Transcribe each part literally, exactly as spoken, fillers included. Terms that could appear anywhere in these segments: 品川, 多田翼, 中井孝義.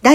だ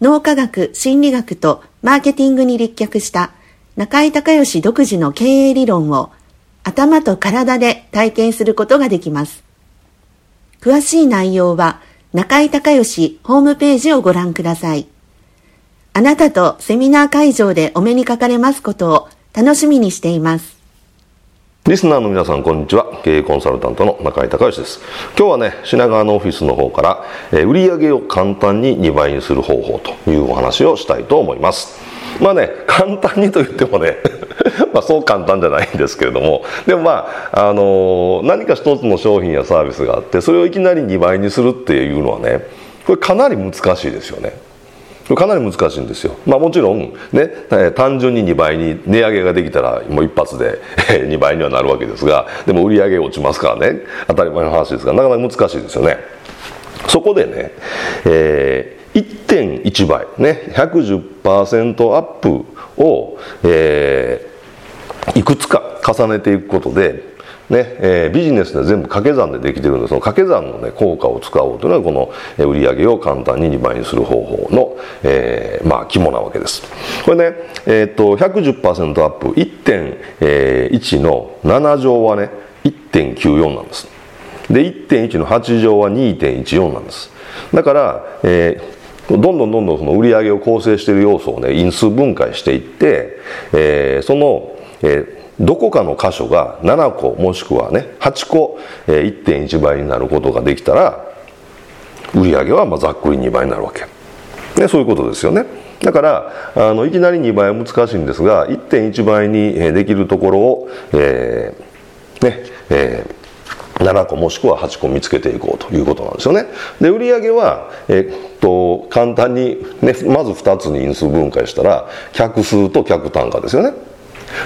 脳科学、心理学とマーケティングに立脚した中井孝義独自の経営理論を頭と体で体験することができます。詳しい内容は中井孝義ホームページをご覧ください。あなたとセミナー会場でお目にかかれますことを楽しみにしています。リスナーの皆さん、こんにちは。経営コンサルタントの中井孝義です。今日はね、品川のオフィスの方から、えー、売上を簡単ににばいにする方法というお話をしたいと思います。まあね、簡単にと言ってもねまあそう簡単じゃないんですけれども、でもまあ、あのー、何か一つの商品やサービスがあって、それをいきなりにばいにするっていうのはね、これかなり難しいですよね。かなり難しいんですよ。まあもちろんね、単純ににばいに値上げができたらもう一発でにばいにはなるわけですが、でも売り上げ落ちますからね、当たり前の話ですが、なかなか難しいですよね。そこでね、えー、いってんいちばいね、ひゃくじゅっパーセント アップを、えー、いくつか重ねていくことで。ねえー、ビジネスで全部掛け算でできてるんで、その掛け算の、ね、効果を使おうというのがこの、えー、売上を簡単ににばいにする方法の、えーまあ、肝なわけです。これね、えー、っと ひゃくじゅっパーセント アップ いってんいち のなな乗はね いってんきゅうよん なんです。で いってんいち のはち乗は にてんいちよん なんです。だから、えーどんどんどんどんその売上を構成している要素をね、因数分解していって、えー、その、えーどこかの箇所がななこもしくはねはちこ いってんいちばいになることができたら、売上はまあざっくりにばいになるわけ、ね、そういうことですよね。だからあのいきなりにばいは難しいんですが、 いってんいちばいにできるところを、えーねえー、ななこもしくははちこ見つけていこうということなんですよね。で売上は、えーっと簡単に、ね、まずふたつに因数分解したら客数と客単価ですよね。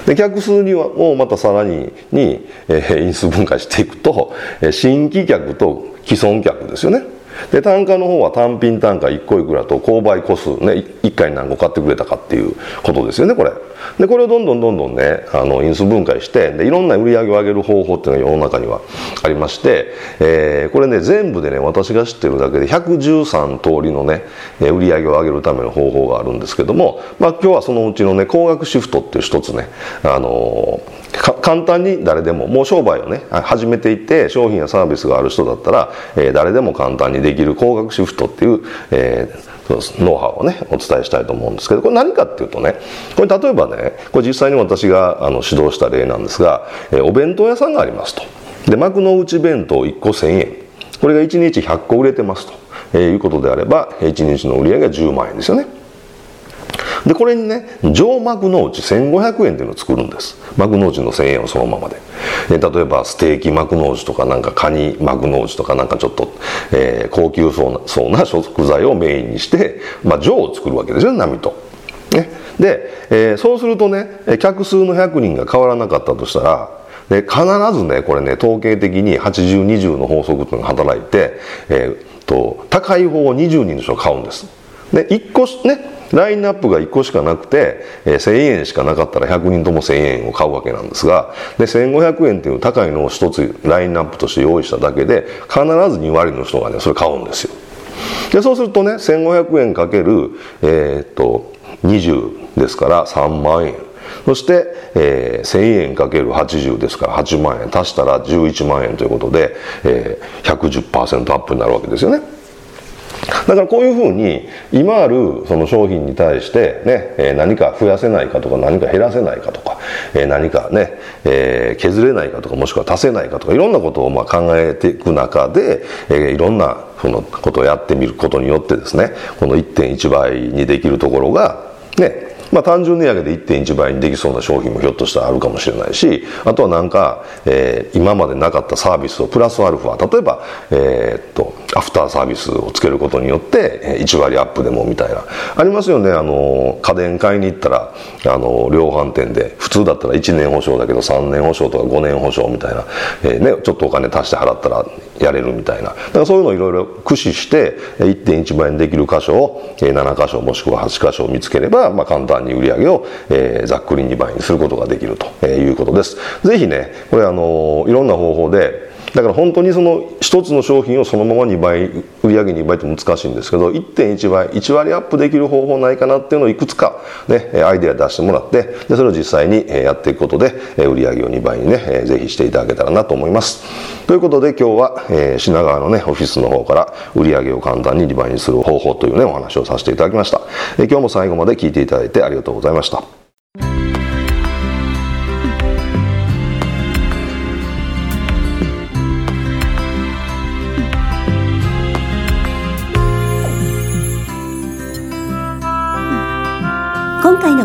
で客数にはもうまたさらにに、えー、因数分解していくと、えー、新規客と既存客ですよね。で単価の方は単品単価いっこいくらと購買個数ね、いっかい何個買ってくれたかっていうことですよね。これでこれをどんどんどんどんね、あの因数分解して、でいろんな売り上げを上げる方法っていうのが世の中にはありまして、えー、これね全部でね、私が知ってるだけでひゃくじゅうさんとおりのね売り上げを上げるための方法があるんですけども、まあ、今日はそのうちのね高額シフトっていう一つね、あのー簡単に誰でも、もう商売をね始めていて商品やサービスがある人だったら、えー、誰でも簡単にできる高額シフトっていう、えー、そうですノウハウをねお伝えしたいと思うんですけど、これ何かっていうとね、これ例えばね、これ実際に私があの指導した例なんですが、えー、お弁当屋さんがありますと。で幕の内弁当いっこせんえん、これがいちにちひゃっこ売れてますと、えー、いうことであればいちにちの売り上げがじゅうまんえんですよね。で、これにね、上マグノーチせんごひゃくえんっていうのを作るんです。マグノーチのせんえんをそのままで。で、例えばステーキマグノーチとか、なんかカニマグノーチとか、なんかちょっと、えー、高級そうな、そうな食材をメインにして、まあ、上を作るわけですよね、並と。ね。で、えー、そうするとね、客数のひゃくにんが変わらなかったとしたら、で必ずね、これね、統計的にはちじゅうにじゅうの法則というのが働いて、えー、と高い方をにじゅうにんの人が買うんです。でいっこね、ラインナップがいっこしかなくて、えー、せんえんしかなかったらひゃくにんともせんえんを買うわけなんですが、でせんごひゃくえんっていう高いのをひとつラインナップとして用意しただけで、必ずに割の人がね、それ買うんですよ。でそうするとね、せんごひゃくえんかける、えー、とにじゅうですからさんまんえん、そして、えー、せんえんかけるはちじゅうですからはちまんえん、足したらじゅういちまんえんということで、えー、ひゃくじゅっパーセント アップになるわけですよね。だからこういうふうに今あるその商品に対して、ねえー、何か増やせないかとか、何か減らせないかとか、えー、何か、ねえー、削れないかとか、もしくは足せないかとか、いろんなことをまあ考えていく中で、えー、いろんなそのことをやってみることによってですね、この いってんいち 倍にできるところがね、まあ単純値上げで いってんいち 倍にできそうな商品もひょっとしたらあるかもしれないし、あとはなんか、えー、今までなかったサービスをプラスアルファ、例えば、えー、っと、アフターサービスをつけることによって、いち割アップでもみたいな。ありますよね、あの、家電買いに行ったら、あの、量販店で、普通だったらいちねん保証だけどさんねん保証とかごねん保証みたいな、えー、ね、ちょっとお金足して払ったらやれるみたいな。だからそういうのをいろいろ駆使して、いってんいちばいにできる箇所をなな箇所もしくははち箇所を見つければ、まあ簡単に売上を、えー、ざっくりにばいにすることができると、えー、いうことです。ぜひね、これあのー、いろんな方法で、だから本当にその一つの商品をそのままにばい、売上にばいって難しいんですけど、 いってんいちばい、いち割アップできる方法ないかなっていうのをいくつかね、アイデア出してもらって、でそれを実際にやっていくことで売上をにばいにね、ぜひしていただけたらなと思います。ということで今日は、えー、品川のねオフィスの方から売上を簡単ににばいにする方法というね、お話をさせていただきました。えー、今日も最後まで聞いていただいてありがとうございました。今回の